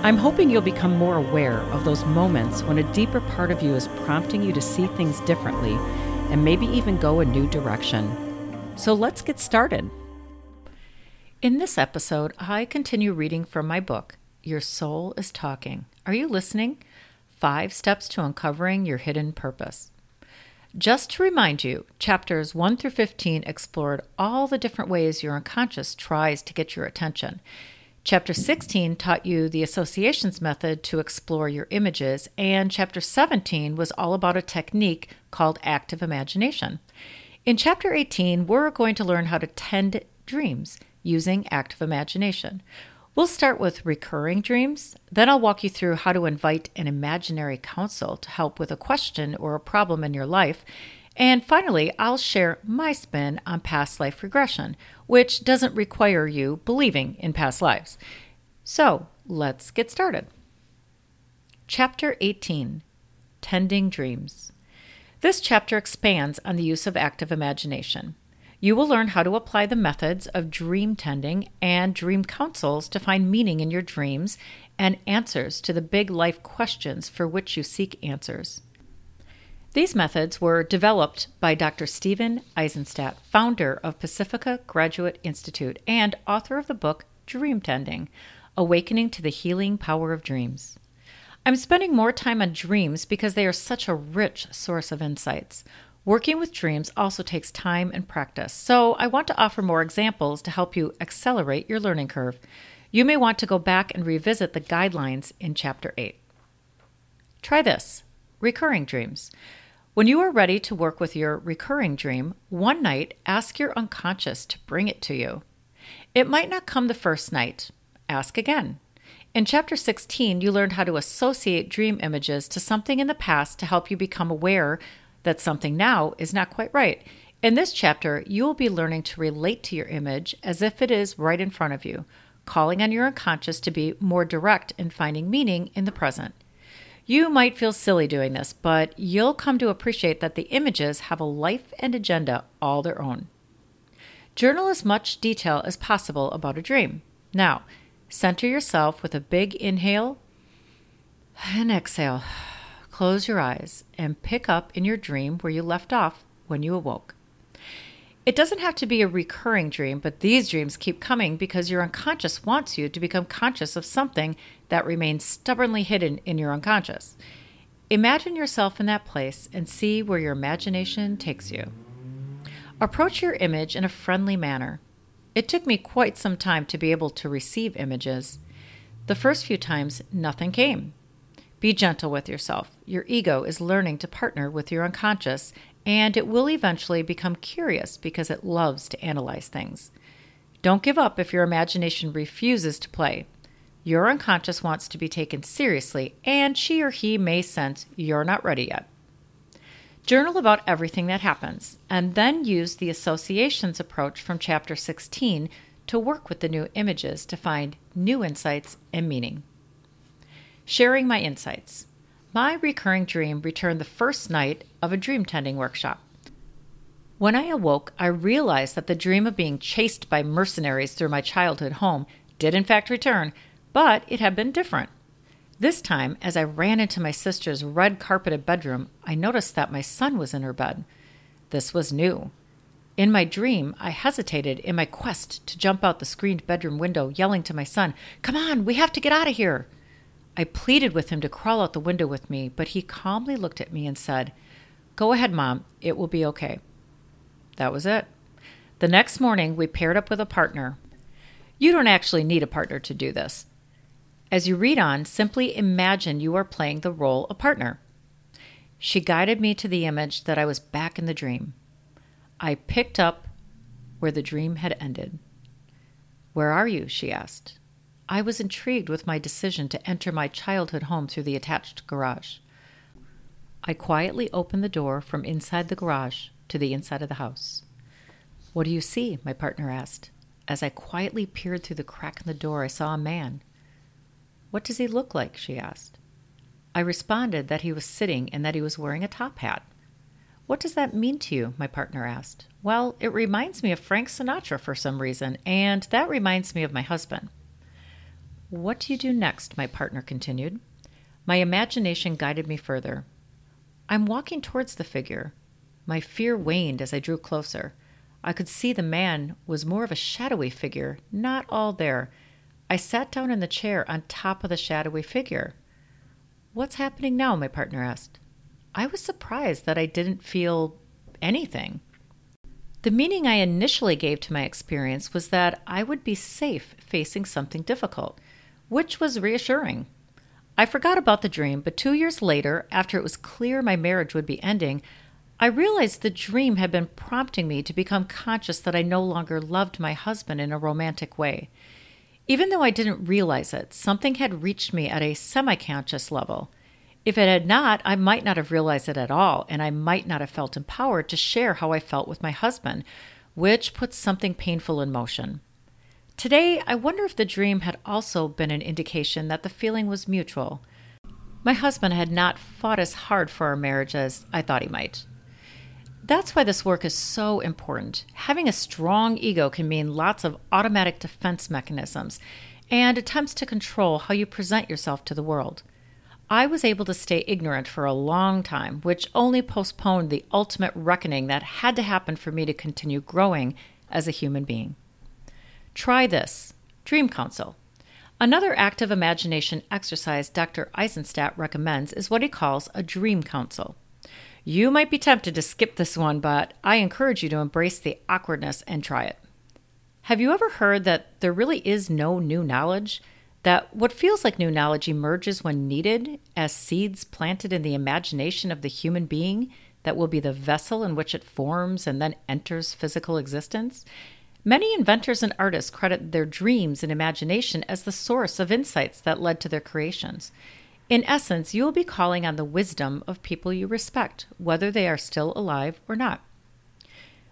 I'm hoping you'll become more aware of those moments when a deeper part of you is prompting you to see things differently and maybe even go a new direction. So let's get started. In this episode, I continue reading from my book, Your Soul is Talking. Are You Listening? 5 Steps to Uncovering Your Hidden Purpose. Just to remind you, chapters 1 through 15 explored all the different ways your unconscious tries to get your attention. Chapter 16 taught you the associations method to explore your images, and Chapter 17 was all about a technique called active imagination. In Chapter 18, we're going to learn how to tend dreams using active imagination. We'll start with recurring dreams, then I'll walk you through how to invite an imaginary counsel to help with a question or a problem in your life, and finally, I'll share my spin on past life regression, which doesn't require you believing in past lives. So, let's get started. Chapter 18, Tending Dreams. This chapter expands on the use of active imagination. You will learn how to apply the methods of dream tending and dream counsels to find meaning in your dreams and answers to the big life questions for which you seek answers. These methods were developed by Dr. Stephen Eisenstadt, founder of Pacifica Graduate Institute and author of the book Dreamtending: Awakening to the Healing Power of Dreams. I'm spending more time on dreams because they are such a rich source of insights. Working with dreams also takes time and practice, so I want to offer more examples to help you accelerate your learning curve. You may want to go back and revisit the guidelines in Chapter 8. Try this, recurring dreams. When you are ready to work with your recurring dream, one night ask your unconscious to bring it to you. It might not come the first night. Ask again. In Chapter 16, you learned how to associate dream images to something in the past to help you become aware that something now is not quite right. In this chapter, you will be learning to relate to your image as if it is right in front of you, calling on your unconscious to be more direct in finding meaning in the present. You might feel silly doing this, but you'll come to appreciate that the images have a life and agenda all their own. Journal as much detail as possible about a dream. Now, center yourself with a big inhale and exhale. Close your eyes and pick up in your dream where you left off when you awoke. It doesn't have to be a recurring dream, but these dreams keep coming because your unconscious wants you to become conscious of something that remains stubbornly hidden in your unconscious. Imagine yourself in that place and see where your imagination takes you. Approach your image in a friendly manner. It took me quite some time to be able to receive images. The first few times, nothing came. Be gentle with yourself. Your ego is learning to partner with your unconscious, and it will eventually become curious because it loves to analyze things. Don't give up if your imagination refuses to play. Your unconscious wants to be taken seriously, and she or he may sense you're not ready yet. Journal about everything that happens, and then use the associations approach from Chapter 16 to work with the new images to find new insights and meaning. Sharing my insights. My recurring dream returned the first night of a dream tending workshop. When I awoke, I realized that the dream of being chased by mercenaries through my childhood home did in fact return, but it had been different. This time, as I ran into my sister's red carpeted bedroom, I noticed that my son was in her bed. This was new. In my dream, I hesitated in my quest to jump out the screened bedroom window, yelling to my son, "Come on, we have to get out of here!" I pleaded with him to crawl out the window with me, but he calmly looked at me and said, "Go ahead, Mom. It will be okay." That was it. The next morning, we paired up with a partner. You don't actually need a partner to do this. As you read on, simply imagine you are playing the role of partner. She guided me to the image that I was back in the dream. I picked up where the dream had ended. "Where are you?" she asked. I was intrigued with my decision to enter my childhood home through the attached garage. I quietly opened the door from inside the garage to the inside of the house. "What do you see?" my partner asked. As I quietly peered through the crack in the door, I saw a man. "What does he look like?" she asked. I responded that he was sitting and that he was wearing a top hat. "What does that mean to you?" my partner asked. "Well, it reminds me of Frank Sinatra for some reason, and that reminds me of my husband." "What do you do next?" my partner continued. My imagination guided me further. I'm walking towards the figure. My fear waned as I drew closer. I could see the man was more of a shadowy figure, not all there. I sat down in the chair on top of the shadowy figure. "What's happening now?" my partner asked. I was surprised that I didn't feel anything. The meaning I initially gave to my experience was that I would be safe facing something difficult, which was reassuring. I forgot about the dream, but 2 years later, after it was clear my marriage would be ending, I realized the dream had been prompting me to become conscious that I no longer loved my husband in a romantic way. Even though I didn't realize it, something had reached me at a semi-conscious level. If it had not, I might not have realized it at all, and I might not have felt empowered to share how I felt with my husband, which put something painful in motion. Today, I wonder if the dream had also been an indication that the feeling was mutual. My husband had not fought as hard for our marriage as I thought he might. That's why this work is so important. Having a strong ego can mean lots of automatic defense mechanisms and attempts to control how you present yourself to the world. I was able to stay ignorant for a long time, which only postponed the ultimate reckoning that had to happen for me to continue growing as a human being. Try this, Dream Council. Another active imagination exercise Dr. Eisenstadt recommends is what he calls a dream council. You might be tempted to skip this one, but I encourage you to embrace the awkwardness and try it. Have you ever heard that there really is no new knowledge? That what feels like new knowledge emerges when needed as seeds planted in the imagination of the human being that will be the vessel in which it forms and then enters physical existence? Many inventors and artists credit their dreams and imagination as the source of insights that led to their creations. In essence, you will be calling on the wisdom of people you respect, whether they are still alive or not.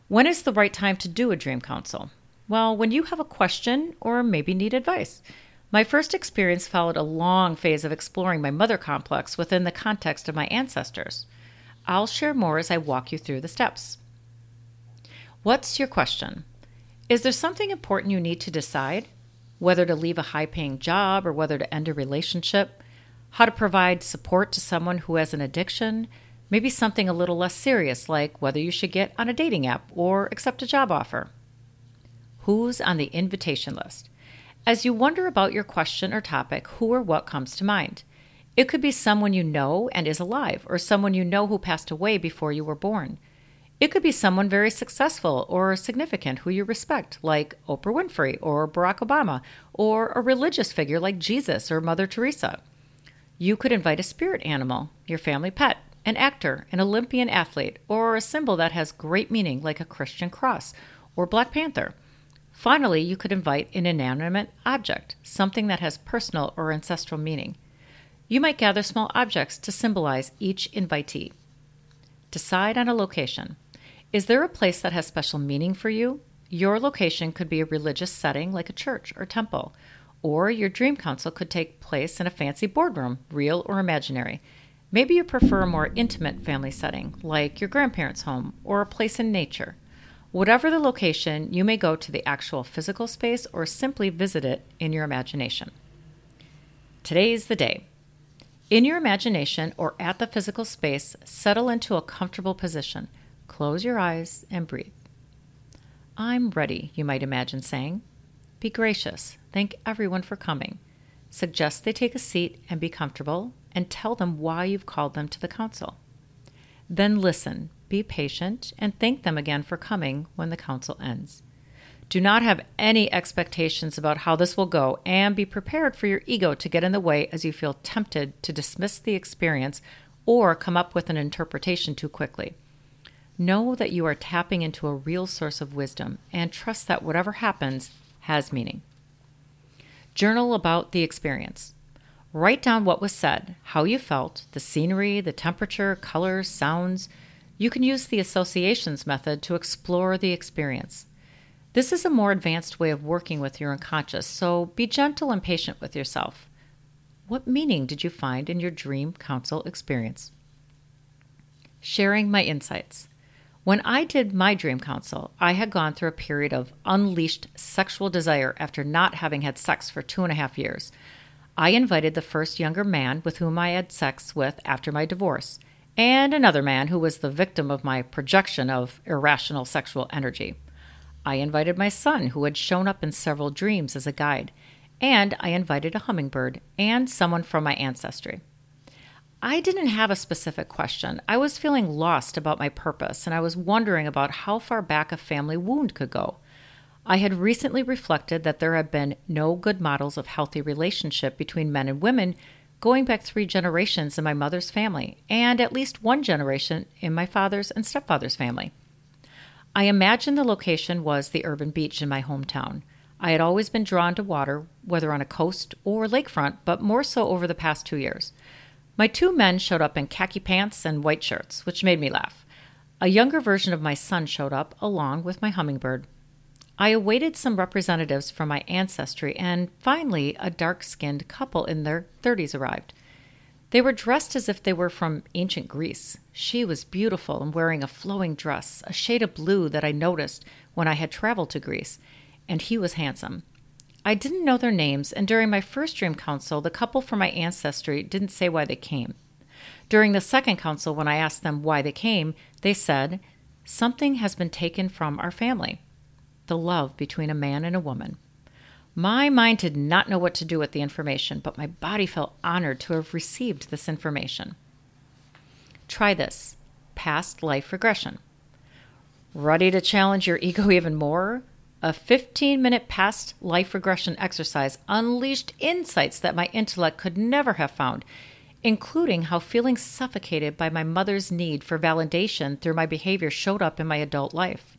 When is the right time to do a dream council? Well, when you have a question or maybe need advice. My first experience followed a long phase of exploring my mother complex within the context of my ancestors. I'll share more as I walk you through the steps. What's your question? Is there something important you need to decide? Whether to leave a high-paying job or whether to end a relationship? How to provide support to someone who has an addiction? Maybe something a little less serious, like whether you should get on a dating app or accept a job offer. Who's on the invitation list? As you wonder about your question or topic, who or what comes to mind? It could be someone you know and is alive, or someone you know who passed away before you were born. It could be someone very successful or significant who you respect, like Oprah Winfrey or Barack Obama, or a religious figure like Jesus or Mother Teresa. You could invite a spirit animal, your family pet, an actor, an Olympian athlete, or a symbol that has great meaning like a Christian cross or Black Panther. Finally, you could invite an inanimate object, something that has personal or ancestral meaning. You might gather small objects to symbolize each invitee. Decide on a location. Is there a place that has special meaning for you? Your location could be a religious setting like a church or temple, or your dream council could take place in a fancy boardroom, real or imaginary. Maybe you prefer a more intimate family setting, like your grandparents' home or a place in nature. Whatever the location, you may go to the actual physical space or simply visit it in your imagination. Today's the day. In your imagination or at the physical space, settle into a comfortable position. Close your eyes and breathe. "I'm ready," you might imagine saying. Be gracious. Thank everyone for coming. Suggest they take a seat and be comfortable, and tell them why you've called them to the council. Then listen, be patient, and thank them again for coming when the council ends. Do not have any expectations about how this will go, and be prepared for your ego to get in the way as you feel tempted to dismiss the experience or come up with an interpretation too quickly. Know that you are tapping into a real source of wisdom and trust that whatever happens has meaning. Journal about the experience. Write down what was said, how you felt, the scenery, the temperature, colors, sounds. You can use the associations method to explore the experience. This is a more advanced way of working with your unconscious, so be gentle and patient with yourself. What meaning did you find in your dream council experience? Sharing my insights. When I did my dream council, I had gone through a period of unleashed sexual desire after not having had sex for 2.5 years. I invited the first younger man with whom I had sex with after my divorce, and another man who was the victim of my projection of irrational sexual energy. I invited my son, who had shown up in several dreams as a guide, and I invited a hummingbird and someone from my ancestry. I didn't have a specific question. I was feeling lost about my purpose, and I was wondering about how far back a family wound could go. I had recently reflected that there had been no good models of healthy relationship between men and women going back 3 generations in my mother's family, and at least 1 generation in my father's and stepfather's family. I imagined the location was the urban beach in my hometown. I had always been drawn to water, whether on a coast or lakefront, but more so over the past 2 years. My 2 men showed up in khaki pants and white shirts, which made me laugh. A younger version of my son showed up, along with my hummingbird. I awaited some representatives from my ancestry, and finally a dark-skinned couple in their 30s arrived. They were dressed as if they were from ancient Greece. She was beautiful and wearing a flowing dress, a shade of blue that I noticed when I had traveled to Greece, and he was handsome. I didn't know their names, and during my first dream council, the couple from my ancestry didn't say why they came. During the second council, when I asked them why they came, they said, "Something has been taken from our family." The love between a man and a woman. My mind did not know what to do with the information, but my body felt honored to have received this information. Try this. Past life regression. Ready to challenge your ego even more? A 15-minute past life regression exercise unleashed insights that my intellect could never have found, including how feeling suffocated by my mother's need for validation through my behavior showed up in my adult life.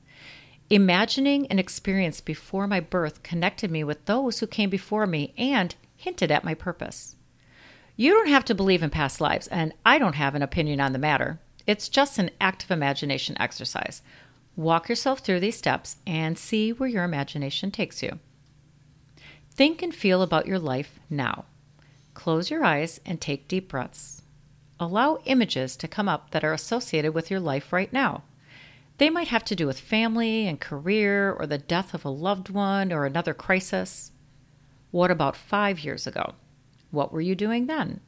Imagining an experience before my birth connected me with those who came before me and hinted at my purpose. You don't have to believe in past lives, and I don't have an opinion on the matter. It's just an active imagination exercise. Walk yourself through these steps and see where your imagination takes you. Think and feel about your life now. Close your eyes and take deep breaths. Allow images to come up that are associated with your life right now. They might have to do with family and career or the death of a loved one or another crisis. What about 5 years ago? What were you doing then?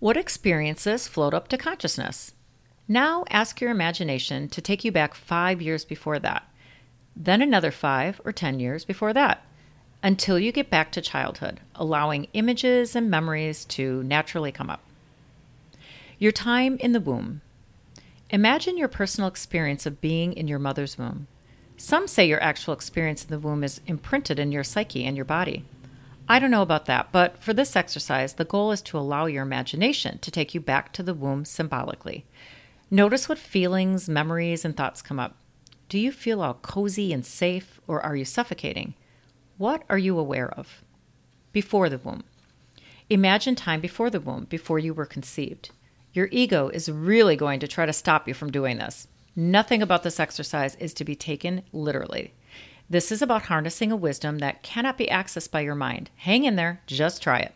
What experiences float up to consciousness? Now ask your imagination to take you back 5 years before that, then another 5 or 10 years before that, until you get back to childhood, allowing images and memories to naturally come up. Your time in the womb. Imagine your personal experience of being in your mother's womb. Some say your actual experience in the womb is imprinted in your psyche and your body. I don't know about that, but for this exercise, the goal is to allow your imagination to take you back to the womb symbolically. Notice what feelings, memories, and thoughts come up. Do you feel all cozy and safe, or are you suffocating? What are you aware of? Before the womb. Imagine time before the womb, before you were conceived. Your ego is really going to try to stop you from doing this. Nothing about this exercise is to be taken literally. This is about harnessing a wisdom that cannot be accessed by your mind. Hang in there, just try it.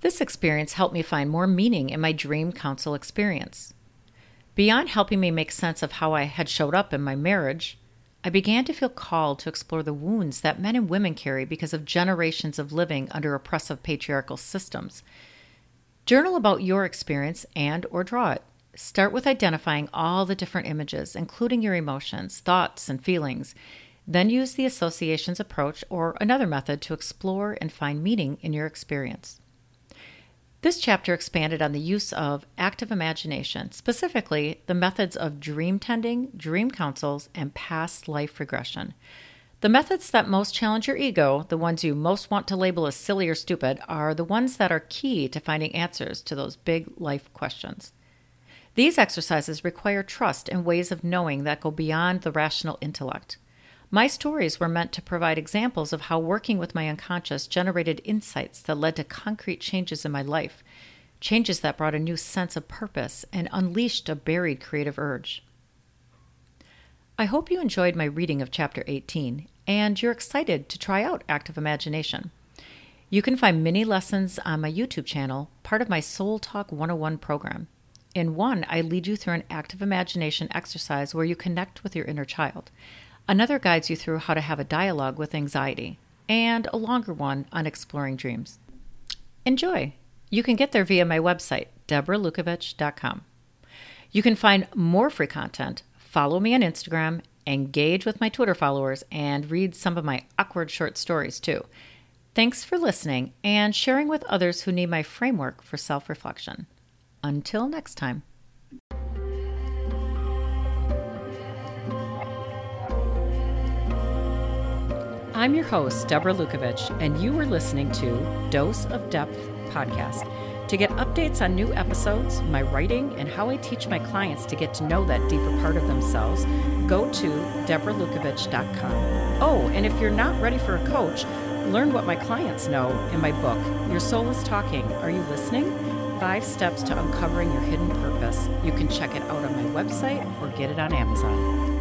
This experience helped me find more meaning in my dream council experience. Beyond helping me make sense of how I had showed up in my marriage, I began to feel called to explore the wounds that men and women carry because of generations of living under oppressive patriarchal systems. Journal about your experience and or draw it. Start with identifying all the different images, including your emotions, thoughts, and feelings. Then use the associations approach or another method to explore and find meaning in your experience. This chapter expanded on the use of active imagination, specifically the methods of dreamtending, dream councils, and past life regression. The methods that most challenge your ego, the ones you most want to label as silly or stupid, are the ones that are key to finding answers to those big life questions. These exercises require trust and ways of knowing that go beyond the rational intellect. My stories were meant to provide examples of how working with my unconscious generated insights that led to concrete changes in my life, changes that brought a new sense of purpose and unleashed a buried creative urge. I hope you enjoyed my reading of Chapter 18, and you're excited to try out Active Imagination. You can find mini lessons on my YouTube channel, part of my Soul Talk 101 program. In one, I lead you through an active imagination exercise where you connect with your inner child. Another guides you through how to have a dialogue with anxiety, and a longer one on exploring dreams. Enjoy! You can get there via my website, DeborahLukovich.com. You can find more free content, follow me on Instagram, engage with my Twitter followers, and read some of my awkward short stories too. Thanks for listening and sharing with others who need my framework for self-reflection. Until next time. I'm your host, Deborah Lukovich, and you are listening to Dose of Depth podcast. To get updates on new episodes, my writing, and how I teach my clients to get to know that deeper part of themselves, go to DeborahLukovich.com. Oh, and if you're not ready for a coach, learn what my clients know in my book, Your Soul is Talking. Are You Listening? 5 Steps to Uncovering Your Hidden Purpose. You can check it out on my website or get it on Amazon.